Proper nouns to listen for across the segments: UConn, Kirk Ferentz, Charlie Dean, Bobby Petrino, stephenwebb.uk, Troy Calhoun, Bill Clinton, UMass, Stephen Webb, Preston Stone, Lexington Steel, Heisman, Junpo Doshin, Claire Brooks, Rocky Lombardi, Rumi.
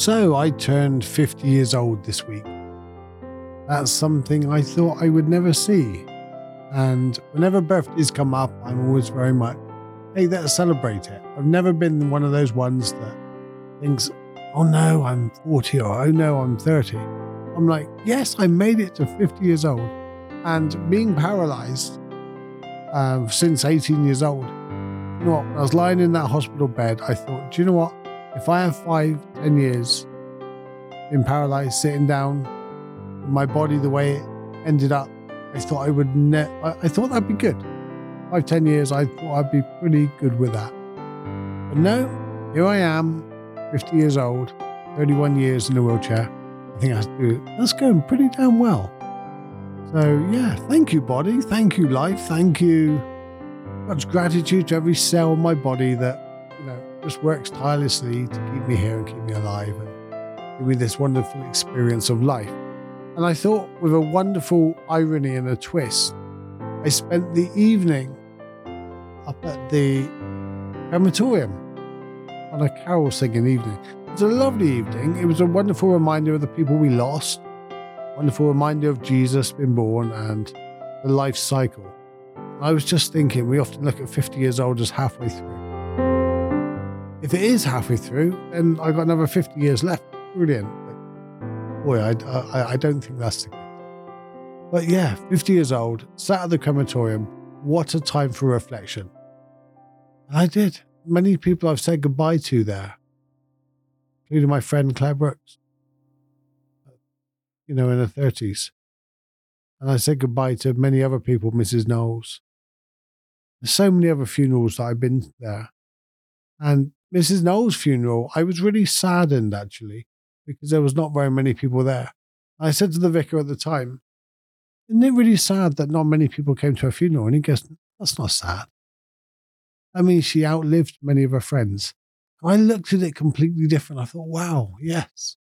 So I turned 50 years old this week. That's something I thought I would never see. And whenever birthdays come up, I'm always very much, hey, let's celebrate it. I've never been one of those ones that thinks, oh no, I'm 40 or oh no, I'm 30. I'm like, yes, I made it to 50 years old. And being paralyzed since 18 years old, you know what, when I was lying in that hospital bed, I thought, do you know what? If I have 5-10 years been paralyzed, sitting down, my body the way it ended up, I thought I would I thought that'd be good. 5-10 years, I thought I'd be pretty good with that. But no, here I am, 50 years old, 31 years in a wheelchair. I think that's going pretty damn well. So yeah, thank you, body. Thank you, life. Thank you. Much gratitude to every cell in my body that, you know, just works tirelessly to keep me here and keep me alive and give me this wonderful experience of life. And I thought, with a wonderful irony and a twist, I spent the evening up at the crematorium on a carol singing evening. It was a lovely evening. It was a wonderful reminder of the people we lost. Wonderful reminder of Jesus being born and the life cycle. I was just thinking, we often look at 50 years old as halfway through. If it is halfway through, then I've got another 50 years left. Brilliant. But boy, I don't think that's the case. But yeah, 50 years old, sat at the crematorium. What a time for reflection. And I did. Many people I've said goodbye to there, including my friend Claire Brooks, you know, in her 30s. And I said goodbye to many other people, Mrs. Knowles. There's so many other funerals that I've been to there. And Mrs. Knowles' funeral, I was really saddened, actually, because there was not very many people there. And I said to the vicar at the time, isn't it really sad that not many people came to her funeral? And he goes, that's not sad. I mean, she outlived many of her friends. And I looked at it completely different. I thought, wow, yes.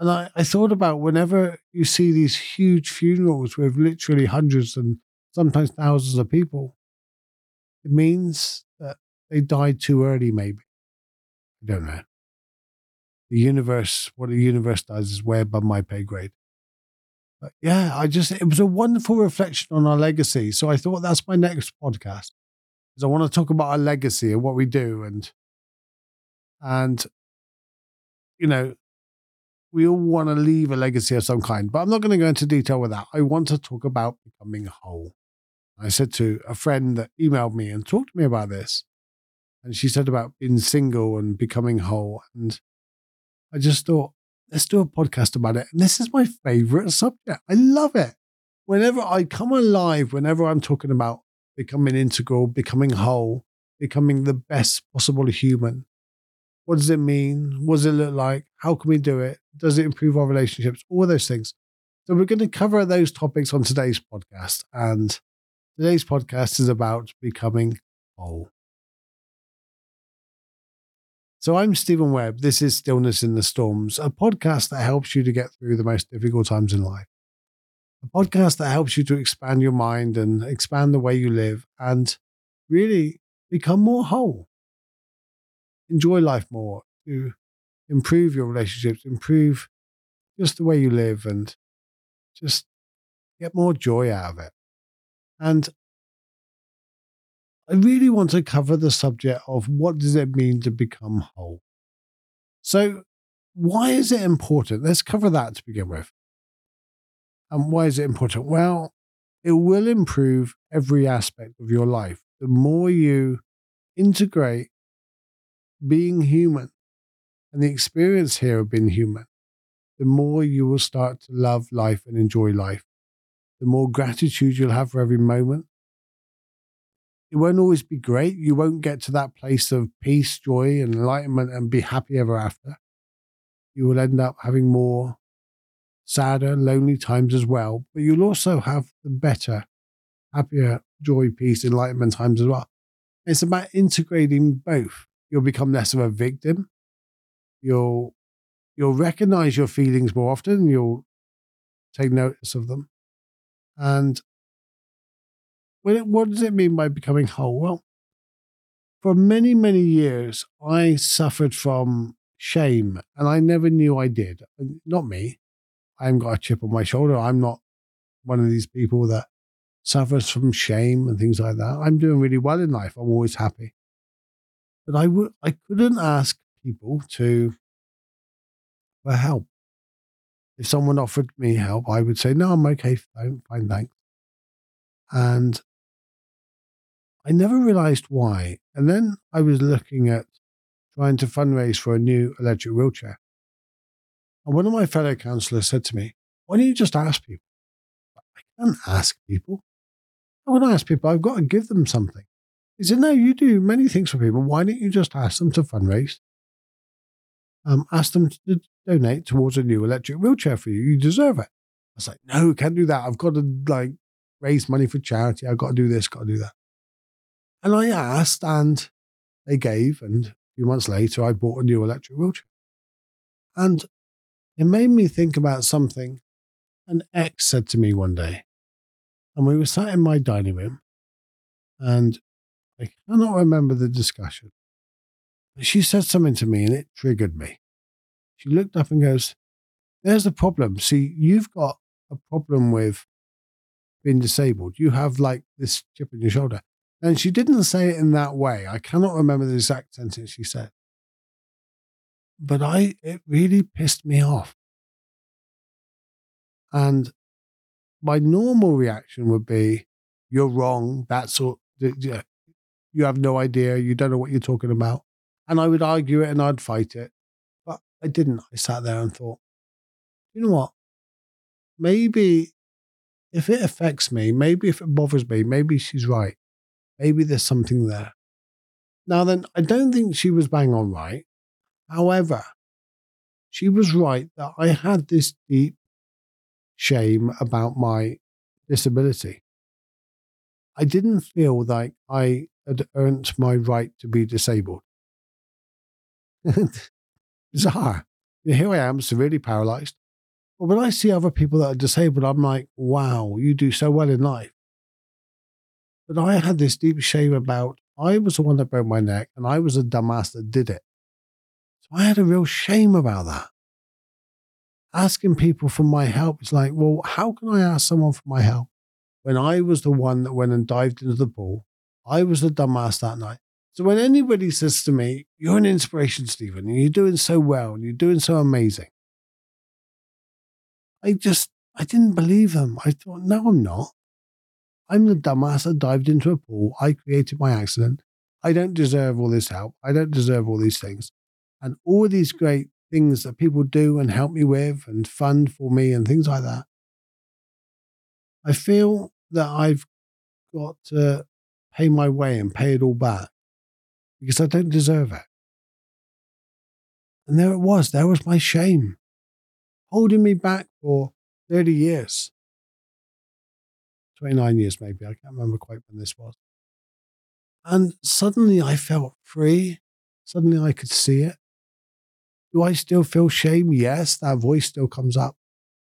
And I thought about whenever you see these huge funerals with literally hundreds and sometimes thousands of people, it means that they died too early, maybe. I don't know. The universe, what the universe does is way above my pay grade. But yeah, it was a wonderful reflection on our legacy. So I thought that's my next podcast, because I want to talk about our legacy and what we do. And you know, we all want to leave a legacy of some kind, but I'm not going to go into detail with that. I want to talk about becoming whole. I said to a friend that emailed me and talked to me about this, and she said about being single and becoming whole. And I just thought, let's do a podcast about it. And this is my favorite subject. I love it. Whenever I come alive, whenever I'm talking about becoming integral, becoming whole, becoming the best possible human. What does it mean? What does it look like? How can we do it? Does it improve our relationships? All those things. So we're going to cover those topics on today's podcast. And today's podcast is about becoming whole. So I'm Stephen Webb. This is Stillness in the Storms, a podcast that helps you to get through the most difficult times in life. A podcast that helps you to expand your mind and expand the way you live and really become more whole. Enjoy life more, to improve your relationships, improve just the way you live and just get more joy out of it. And I really want to cover the subject of what does it mean to become whole? So why is it important? Let's cover that to begin with. And why is it important? Well, it will improve every aspect of your life. The more you integrate being human and the experience here of being human, the more you will start to love life and enjoy life. The more gratitude you'll have for every moment. It won't always be great. You won't get to that place of peace, joy, and enlightenment and be happy ever after. You will end up having more sadder, lonely times as well, but you'll also have the better, happier, joy, peace, enlightenment times as well. It's about integrating both. You'll become less of a victim. You'll recognize your feelings more often. You'll take notice of them. And what does it mean by becoming whole? Well, for many, many years, I suffered from shame. And I never knew I did. Not me. I haven't got a chip on my shoulder. I'm not one of these people that suffers from shame and things like that. I'm doing really well in life. I'm always happy. But I couldn't ask people for help. If someone offered me help, I would say, no, I'm okay, fine, thanks. And I never realized why. And then I was looking at trying to fundraise for a new electric wheelchair. And one of my fellow counsellors said to me, why don't you just ask people? I can't ask people. I wouldn't ask people. I've got to give them something. He said, no, you do many things for people. Why don't you just ask them to fundraise? Ask them to donate towards a new electric wheelchair for you. You deserve it. I was like, no, can't do that. I've got to raise money for charity. I've got to do this, got to do that. And I asked and they gave. And a few months later, I bought a new electric wheelchair. And it made me think about something an ex said to me one day. And we were sat in my dining room and I cannot remember the discussion. But she said something to me and it triggered me. She looked up and goes, there's the problem. See, you've got a problem with being disabled. You have this chip on your shoulder. And she didn't say it in that way. I cannot remember the exact sentence she said. But it really pissed me off. And my normal reaction would be, you're wrong. That's all. You have no idea. You don't know what you're talking about. And I would argue it and I'd fight it. But I didn't. I sat there and thought, you know what? Maybe if it affects me, maybe if it bothers me, maybe she's right. Maybe there's something there. Now then, I don't think she was bang on right. However, she was right that I had this deep shame about my disability. I didn't feel like I had earned my right to be disabled. Bizarre. Here I am, severely paralyzed. But when I see other people that are disabled, I'm like, wow, you do so well in life. But I had this deep shame about, I was the one that broke my neck and I was a dumbass that did it. So I had a real shame about that. Asking people for my help is like, well, how can I ask someone for my help when I was the one that went and dived into the pool? I was the dumbass that night. So when anybody says to me, you're an inspiration, Stephen, and you're doing so well, and you're doing so amazing. I didn't believe them. I thought, no, I'm not. I'm the dumbass that dived into a pool. I created my accident. I don't deserve all this help. I don't deserve all these things. And all these great things that people do and help me with and fund for me and things like that. I feel that I've got to pay my way and pay it all back because I don't deserve it. And there it was. There was my shame holding me back for 30 years. 29 years maybe, I can't remember quite when this was. And suddenly I felt free. Suddenly I could see it. Do I still feel shame? Yes, that voice still comes up.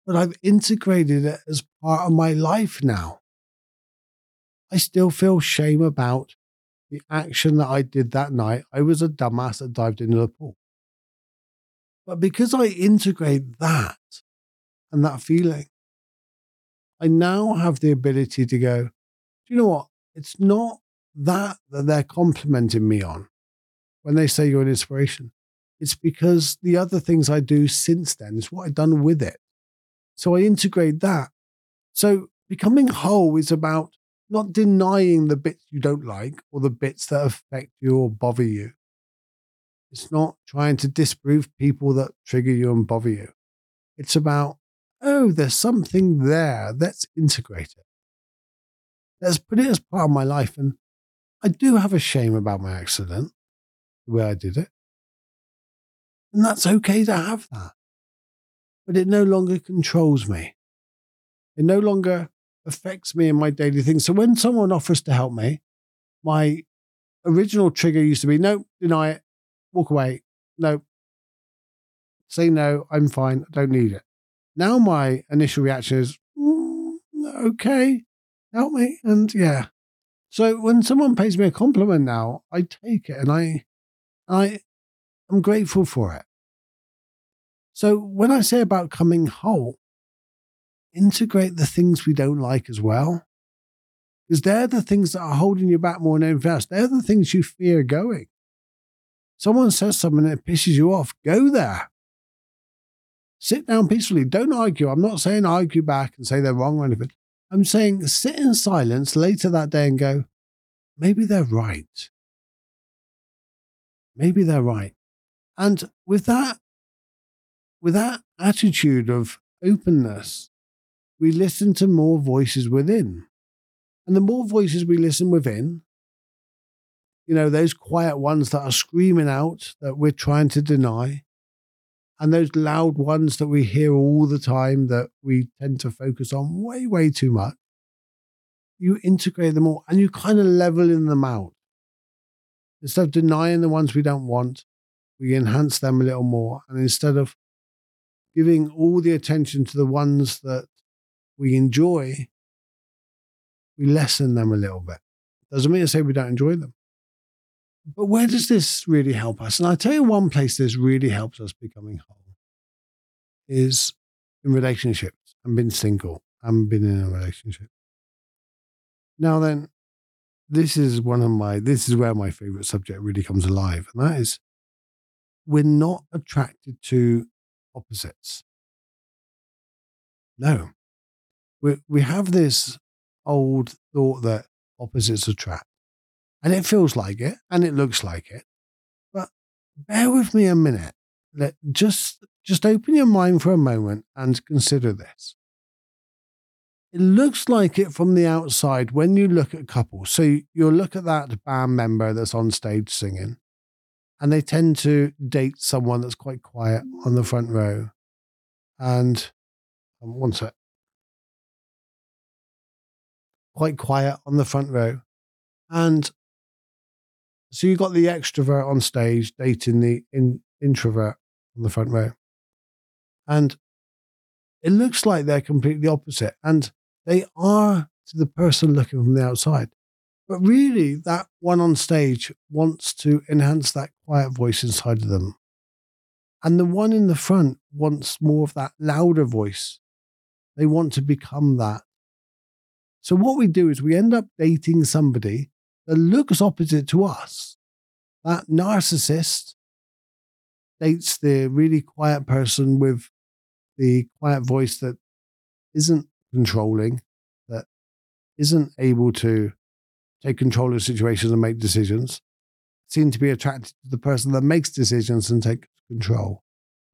But I've integrated it as part of my life now. I still feel shame about the action that I did that night. I was a dumbass that dived into the pool. But because I integrate that and that feeling, I now have the ability to go, do you know what? It's not that they're complimenting me on when they say you're an inspiration. It's because the other things I do since then is what I've done with it. So I integrate that. So becoming whole is about not denying the bits you don't like or the bits that affect you or bother you. It's not trying to disprove people that trigger you and bother you. It's about, oh, there's something there. Let's integrate it. Let's put it as part of my life. And I do have a shame about my accident, the way I did it. And that's okay to have that. But it no longer controls me. It no longer affects me in my daily things. So when someone offers to help me, my original trigger used to be, no, deny it, walk away, no, say no, I'm fine, I don't need it. Now my initial reaction is, okay, help me. And yeah. So when someone pays me a compliment now, I take it and I'm grateful for it. So when I say about coming whole, integrate the things we don't like as well, because they're the things that are holding you back more than anything else. They're the things you fear going. Someone says something that pisses you off, go there. Sit down peacefully. Don't argue. I'm not saying argue back and say they're wrong or anything. I'm saying sit in silence later that day and go, maybe they're right. Maybe they're right. And with that attitude of openness, we listen to more voices within. And the more voices we listen within, you know, those quiet ones that are screaming out that we're trying to deny, and those loud ones that we hear all the time that we tend to focus on way, way too much, you integrate them all and you kind of leveling them out. Instead of denying the ones we don't want, we enhance them a little more. And instead of giving all the attention to the ones that we enjoy, we lessen them a little bit. Doesn't mean to say we don't enjoy them. But where does this really help us? And I'll tell you one place this really helps us becoming whole is in relationships. I've been single. I haven't been in a relationship. Now then, this is where my favorite subject really comes alive. And that is, we're not attracted to opposites. No. We have this old thought that opposites attract. And it feels like it, and it looks like it. But bear with me a minute. Just open your mind for a moment and consider this. It looks like it from the outside when you look at couples. So you'll look at that band member that's on stage singing, and they tend to date someone that's quite quiet on the front row. And one sec. Quite quiet on the front row. And so you've got the extrovert on stage dating the introvert on the front row. And it looks like they're completely opposite. And they are to the person looking from the outside. But really, that one on stage wants to enhance that quiet voice inside of them. And the one in the front wants more of that louder voice. They want to become that. So what we do is we end up dating somebody that looks opposite to us. That narcissist dates the really quiet person with the quiet voice that isn't controlling, that isn't able to take control of situations and make decisions, seem to be attracted to the person that makes decisions and takes control,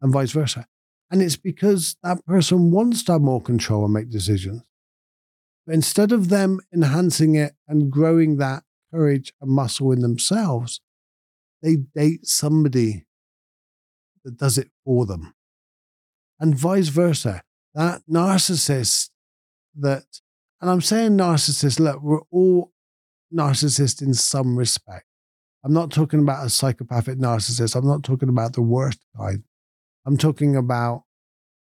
and vice versa. And it's because that person wants to have more control and make decisions. But instead of them enhancing it and growing that courage and muscle in themselves, they date somebody that does it for them. And vice versa. That narcissist and I'm saying narcissist, look, we're all narcissists in some respect. I'm not talking about a psychopathic narcissist. I'm not talking about the worst kind. I'm talking about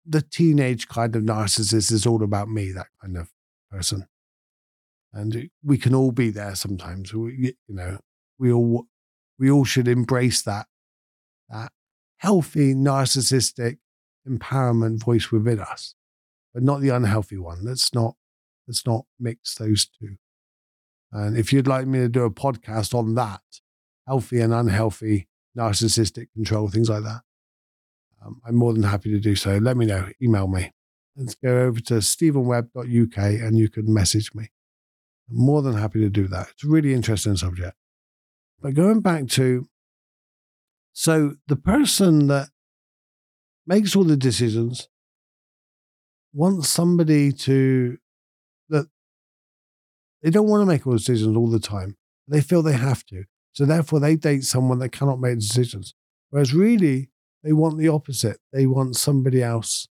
the teenage kind of narcissist is all about me, that kind of person. And we can all be there sometimes. We all should embrace that healthy narcissistic empowerment voice within us, but not the unhealthy one. Let's not mix those two. And if you'd like me to do a podcast on that, healthy and unhealthy narcissistic control, things like that, I'm more than happy to do so. Let me know. Email me. Let's go over to stephenwebb.uk and you can message me. I'm more than happy to do that. It's a really interesting subject. But going back to, so the person that makes all the decisions wants somebody that they don't want to make all the decisions all the time. They feel they have to. So therefore they date someone that cannot make decisions. Whereas really, they want the opposite. They want somebody else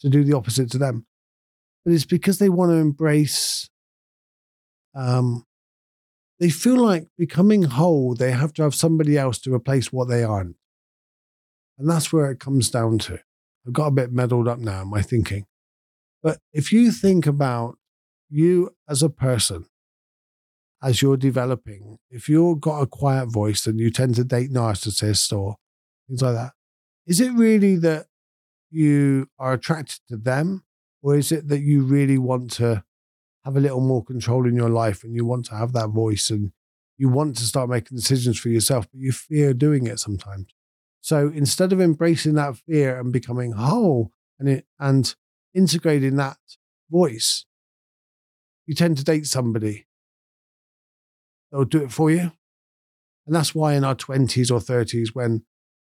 to do the opposite to them. But it's because they want to embrace, they feel like becoming whole, they have to have somebody else to replace what they aren't. And that's where it comes down to. I've got a bit muddled up now in my thinking. But if you think about you as a person, as you're developing, if you've got a quiet voice and you tend to date narcissists or things like that, is it really that you are attracted to them, or is it that you really want to have a little more control in your life and you want to have that voice and you want to start making decisions for yourself, but you fear doing it sometimes? So instead of embracing that fear and becoming whole and integrating that voice, you tend to date somebody. They'll do it for you. And that's why in our 20s or 30s, when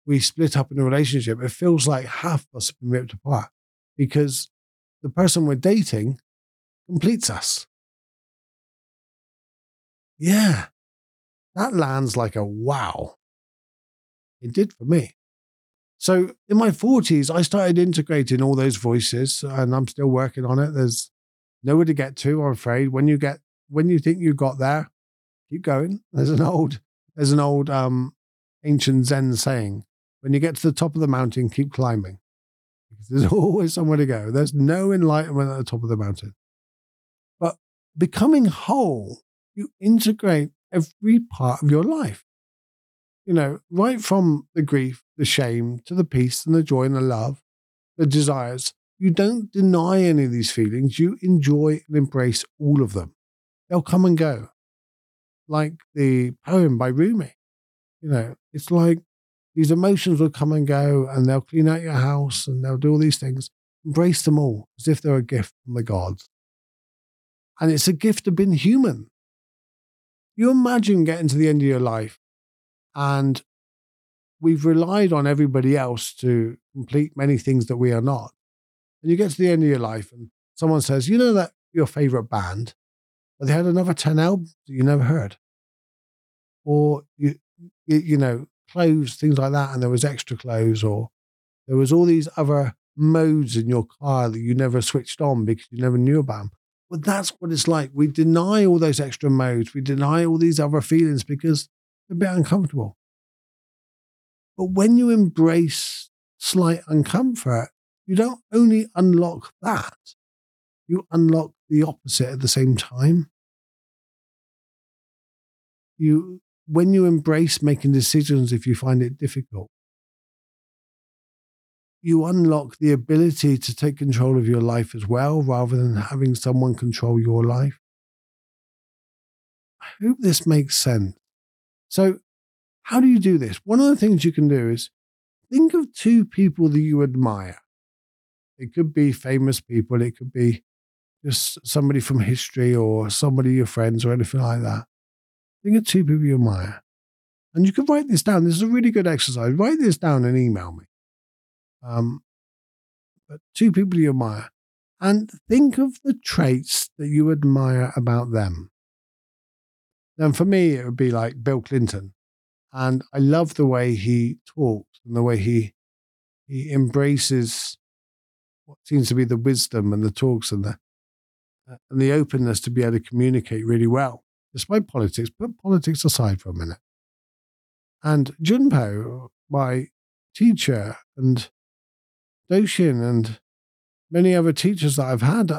we split up in a relationship, it feels like half of us have been ripped apart because the person we're dating completes us. Yeah, that lands like a wow. It did for me. So in my 40s, I started integrating all those voices, and I'm still working on it. There's nowhere to get to, I'm afraid. When you think you got there, keep going. There's an old ancient Zen saying: when you get to the top of the mountain, keep climbing, because there's always somewhere to go. There's no enlightenment at the top of the mountain. But becoming whole, you integrate every part of your life. You know, right from the grief, the shame, to the peace and the joy and the love, the desires. You don't deny any of these feelings. You enjoy and embrace all of them. They'll come and go. Like the poem by Rumi. You know, it's like these emotions will come and go, and they'll clean out your house and they'll do all these things. Embrace them all as if they're a gift from the gods. And it's a gift of being human. You imagine getting to the end of your life and we've relied on everybody else to complete many things that we are not. And you get to the end of your life and someone says, you know that your favourite band, but they had another 10 albums that you never heard. Or, you know, clothes, things like that, and there was extra clothes, or there was all these other modes in your car that you never switched on because you never knew about them. Well, that's what it's like. We deny all those extra modes. We deny all these other feelings because they're a bit uncomfortable. But when you embrace slight uncomfort, you don't only unlock that, you unlock the opposite at the same time. When you embrace making decisions, if you find it difficult, you unlock the ability to take control of your life as well, rather than having someone control your life. I hope this makes sense. So how do you do this? One of the things you can do is think of two people that you admire. It could be famous people. It could be just somebody from history or somebody your friends or anything like that. Think of two people you admire. And you can write this down. This is a really good exercise. Write this down and email me. But two people you admire. And think of the traits that you admire about them. And for me, it would be like Bill Clinton. And I love the way he talks and the way he embraces what seems to be the wisdom and the talks and the openness to be able to communicate really well. Despite politics, put politics aside for a minute. And Junpo, my teacher, and Doshin, and many other teachers that I've had,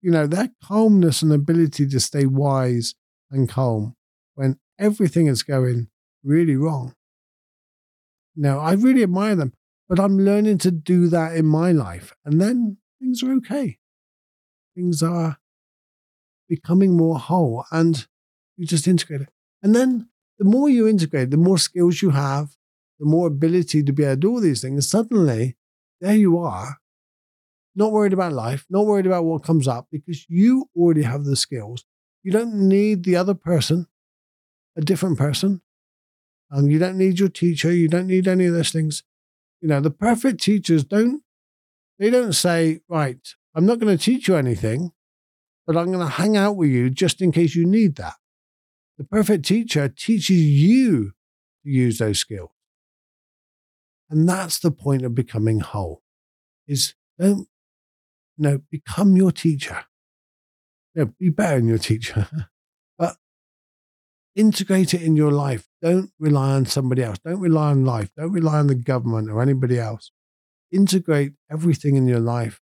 you know, their calmness and ability to stay wise and calm when everything is going really wrong. Now, I really admire them, but I'm learning to do that in my life. And then things are okay. Things are becoming more whole. And you just integrate it. And then the more you integrate, the more skills you have, the more ability to be able to do all these things. And suddenly, there you are, not worried about life, not worried about what comes up, because you already have the skills. You don't need the other person, a different person. You don't need your teacher. You don't need any of those things. You know, the perfect teachers don't say, right, I'm not going to teach you anything, but I'm going to hang out with you just in case you need that. The perfect teacher teaches you to use those skills. And that's the point of becoming whole, is become your teacher. You know, be better than your teacher, but integrate it in your life. Don't rely on somebody else. Don't rely on life. Don't rely on the government or anybody else. Integrate everything in your life.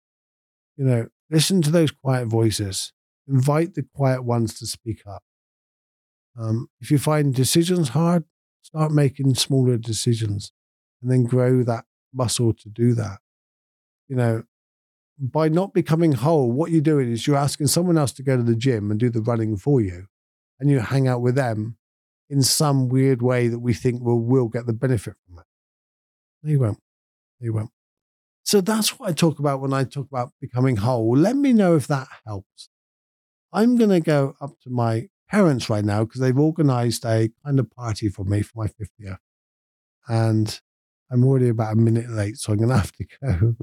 You know, listen to those quiet voices. Invite the quiet ones to speak up. If you find decisions hard, start making smaller decisions and then grow that muscle to do that. you know, by not becoming whole, what you're doing is you're asking someone else to go to the gym and do the running for you, and you hang out with them in some weird way that we think we'll get the benefit from it. No, you won't. No, you won't. So that's what I talk about when I talk about becoming whole. Let me know if that helps. I'm going to go up to my parents right now because they've organized a kind of party for me for my 50th. And I'm already about a minute late, so I'm going to have to go.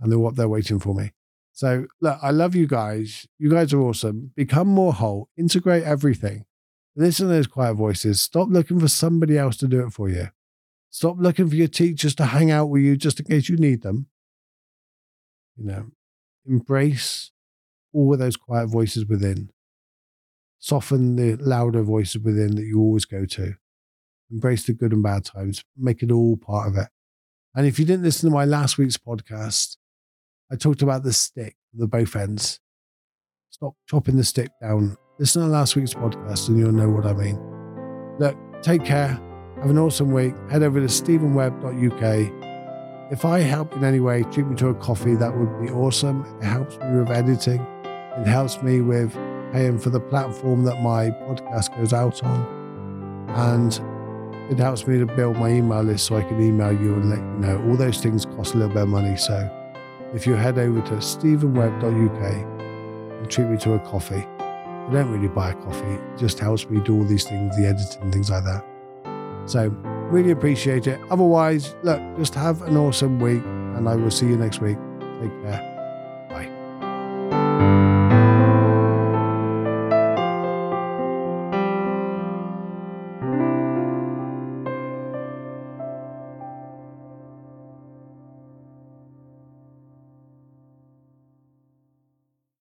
And they're up there waiting for me. So look, I love you guys. You guys are awesome. Become more whole. Integrate everything. Listen to those quiet voices. Stop looking for somebody else to do it for you. Stop looking for your teachers to hang out with you just in case you need them. You know, embrace all of those quiet voices within. Soften the louder voices within that you always go to. Embrace the good and bad times. Make it all part of it. And if you didn't listen to my last week's podcast, I talked about the stick, the both ends. Stop chopping the stick down. Listen to last week's podcast and you'll know what I mean. Look, take care. Have an awesome week. Head over to stephenwebb.uk. If I help in any way, treat me to a coffee. That would be awesome. It helps me with editing. It helps me with paying for the platform that my podcast goes out on. And it helps me to build my email list so I can email you and let you know. All those things cost a little bit of money. So if you head over to stephenwebb.uk and treat me to a coffee. I don't really buy a coffee. It just helps me do all these things, the editing, things like that. So really appreciate it. Otherwise, look, just have an awesome week and I will see you next week. Take care.